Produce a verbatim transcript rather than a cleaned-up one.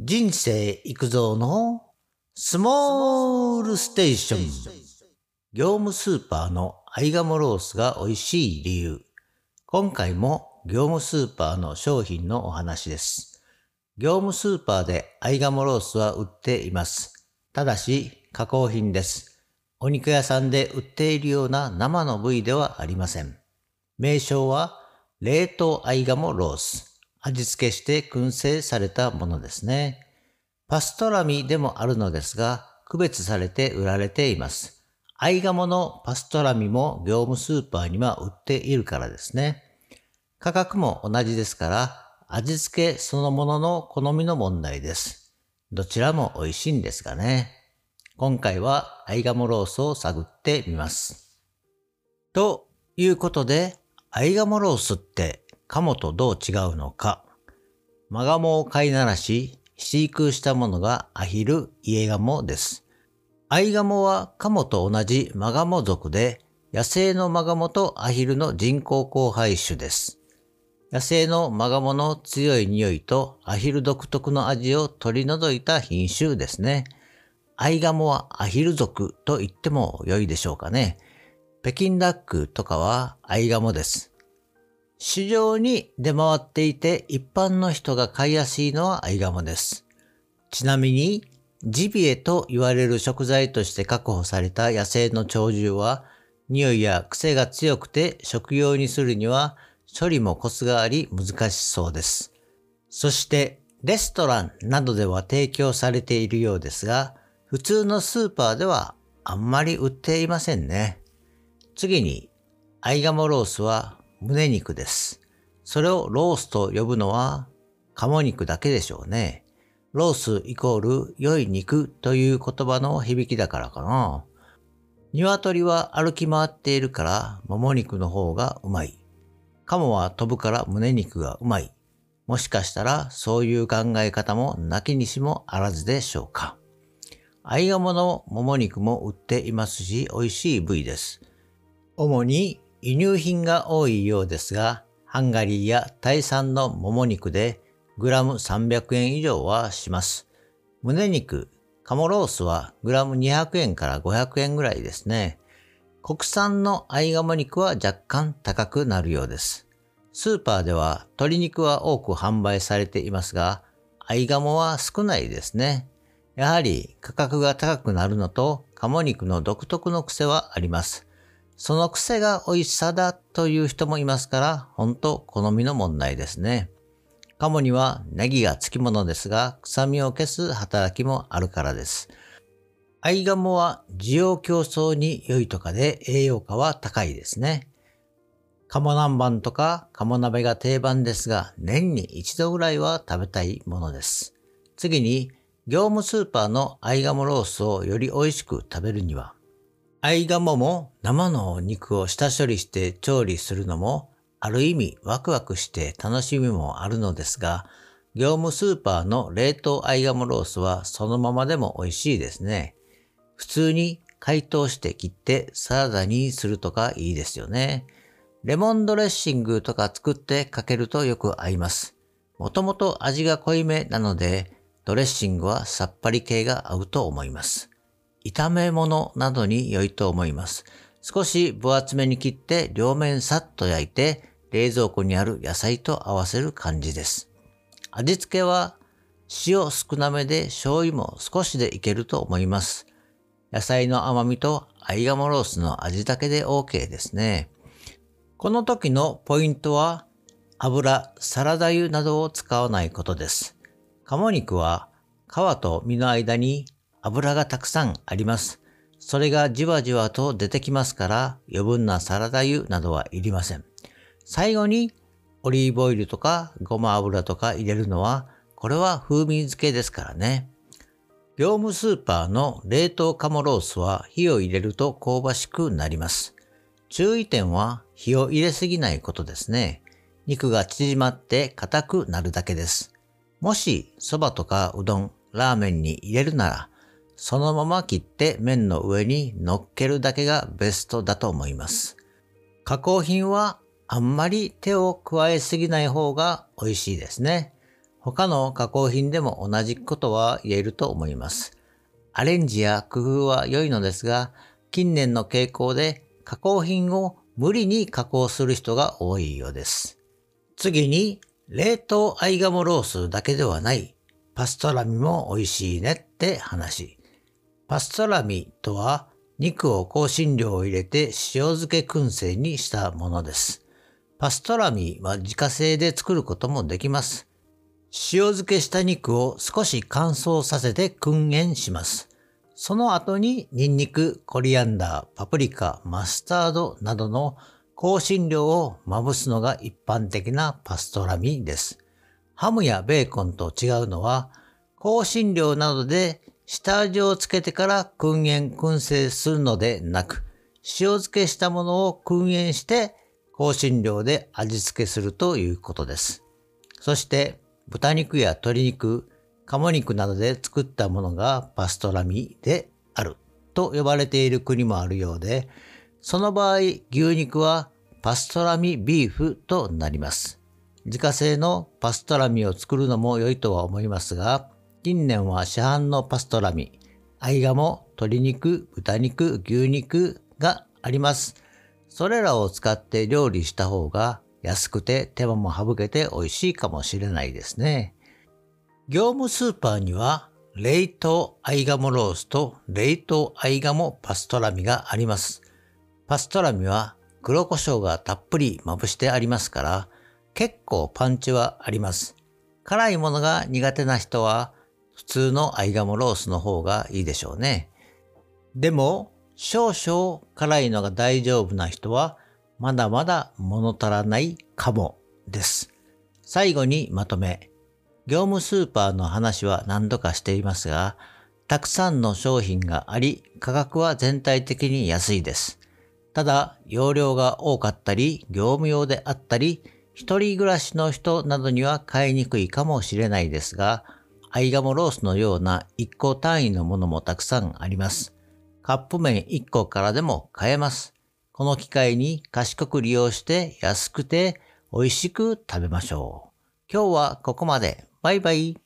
人生育三のスモールステーション。業務スーパーの合鴨ロースが美味しい理由。今回も業務スーパーの商品のお話です。業務スーパーで合鴨ロースは売っています。ただし加工品です。お肉屋さんで売っているような生の部位ではありません。名称は冷凍合鴨ロース。味付けして燻製されたものですね。パストラミでもあるのですが、区別されて売られています。合鴨のパストラミも業務スーパーには売っているからですね。価格も同じですから、味付けそのものの好みの問題です。どちらも美味しいんですがね。今回は合鴨ロースを探ってみます。ということで、合鴨ロースって鴨とどう違うのか。マガモを飼いならし、飼育したものがアヒル、イエガモです。アイガモはカモと同じマガモ属で、野生のマガモとアヒルの人工交配種です。野生のマガモの強い匂いとアヒル独特の味を取り除いた品種ですね。アイガモはアヒル属と言っても良いでしょうかね。北京ダックとかはアイガモです。市場に出回っていて一般の人が買いやすいのは合鴨です。ちなみにジビエと言われる食材として確保された野生の鳥獣は匂いや癖が強くて食用にするには処理もコツがあり難しそうです。そしてレストランなどでは提供されているようですが、普通のスーパーではあんまり売っていませんね。次に合鴨ロースは胸肉です。それをロースと呼ぶのは鴨肉だけでしょうね。ロースイコール良い肉という言葉の響きだからかな。鶏は歩き回っているからもも肉の方がうまい。鴨は飛ぶから胸肉がうまい。もしかしたらそういう考え方もなきにしもあらずでしょうか。合鴨のもも肉も売っていますし美味しい部位です。主に輸入品が多いようですが、ハンガリーやタイ産のもも肉でグラムさんびゃくえん以上はします。胸肉、鴨ロースはグラムにひゃくえんからごひゃくえんぐらいですね。国産の合鴨肉は若干高くなるようです。スーパーでは鶏肉は多く販売されていますが、合鴨は少ないですね。やはり価格が高くなるのと鴨肉の独特の癖はあります。その癖が美味しさだという人もいますから、ほんと好みの問題ですね。鴨にはネギが付き物ですが、臭みを消す働きもあるからです。合鴨は需要競争に良いとかで栄養価は高いですね。鴨南蛮とか鴨鍋が定番ですが、年に一度ぐらいは食べたいものです。次に、業務スーパーの合鴨ロースをより美味しく食べるには、合鴨も生の肉を下処理して調理するのもある意味ワクワクして楽しみもあるのですが、業務スーパーの冷凍合鴨ロースはそのままでも美味しいですね。普通に解凍して切ってサラダにするとかいいですよね。レモンドレッシングとか作ってかけるとよく合います。もともと味が濃いめなのでドレッシングはさっぱり系が合うと思います。炒め物などに良いと思います。少し分厚めに切って両面さっと焼いて冷蔵庫にある野菜と合わせる感じです。味付けは塩少なめで醤油も少しでいけると思います。野菜の甘みと合鴨ロースの味だけで OK ですね。この時のポイントは油、サラダ油などを使わないことです。鴨肉は皮と身の間に油がたくさんあります。それがじわじわと出てきますから、余分なサラダ油などはいりません。最後にオリーブオイルとかごま油とか入れるのは、これは風味付けですからね。業務スーパーの冷凍鴨ロースは火を入れると香ばしくなります。注意点は火を入れすぎないことですね。肉が縮まって硬くなるだけです。もしそばとかうどん、ラーメンに入れるなら、そのまま切って麺の上に乗っけるだけがベストだと思います。加工品はあんまり手を加えすぎない方が美味しいですね。他の加工品でも同じことは言えると思います。アレンジや工夫は良いのですが、近年の傾向で加工品を無理に加工する人が多いようです。次に、冷凍合鴨ロースだけではない、パストラミも美味しいねって話。パストラミとは、肉を香辛料を入れて塩漬け燻製にしたものです。パストラミは自家製で作ることもできます。塩漬けした肉を少し乾燥させて燻煙します。その後にニンニク、コリアンダー、パプリカ、マスタードなどの香辛料をまぶすのが一般的なパストラミです。ハムやベーコンと違うのは、香辛料などで下味をつけてから燻煙燻製するのでなく、塩漬けしたものを燻煙して香辛料で味付けするということです。そして豚肉や鶏肉、鴨肉などで作ったものがパストラミであると呼ばれている国もあるようで、その場合牛肉はパストラミビーフとなります。自家製のパストラミを作るのも良いとは思いますが、近年は市販のパストラミ、合鴨、鶏肉、豚肉、牛肉があります。それらを使って料理した方が安くて手間も省けて美味しいかもしれないですね。業務スーパーには冷凍合鴨ロースと冷凍合鴨パストラミがあります。パストラミは黒胡椒がたっぷりまぶしてありますから結構パンチはあります。辛いものが苦手な人は普通の合鴨ロースの方がいいでしょうね。でも少々辛いのが大丈夫な人はまだまだ物足らないかもです。最後にまとめ。業務スーパーの話は何度かしていますが、たくさんの商品があり、価格は全体的に安いです。ただ、容量が多かったり、業務用であったり、一人暮らしの人などには買いにくいかもしれないですが、合鴨ロースのようないっこ単位のものもたくさんあります。カップ麺いっこからでも買えます。この機会に賢く利用して安くて美味しく食べましょう。今日はここまで。バイバイ。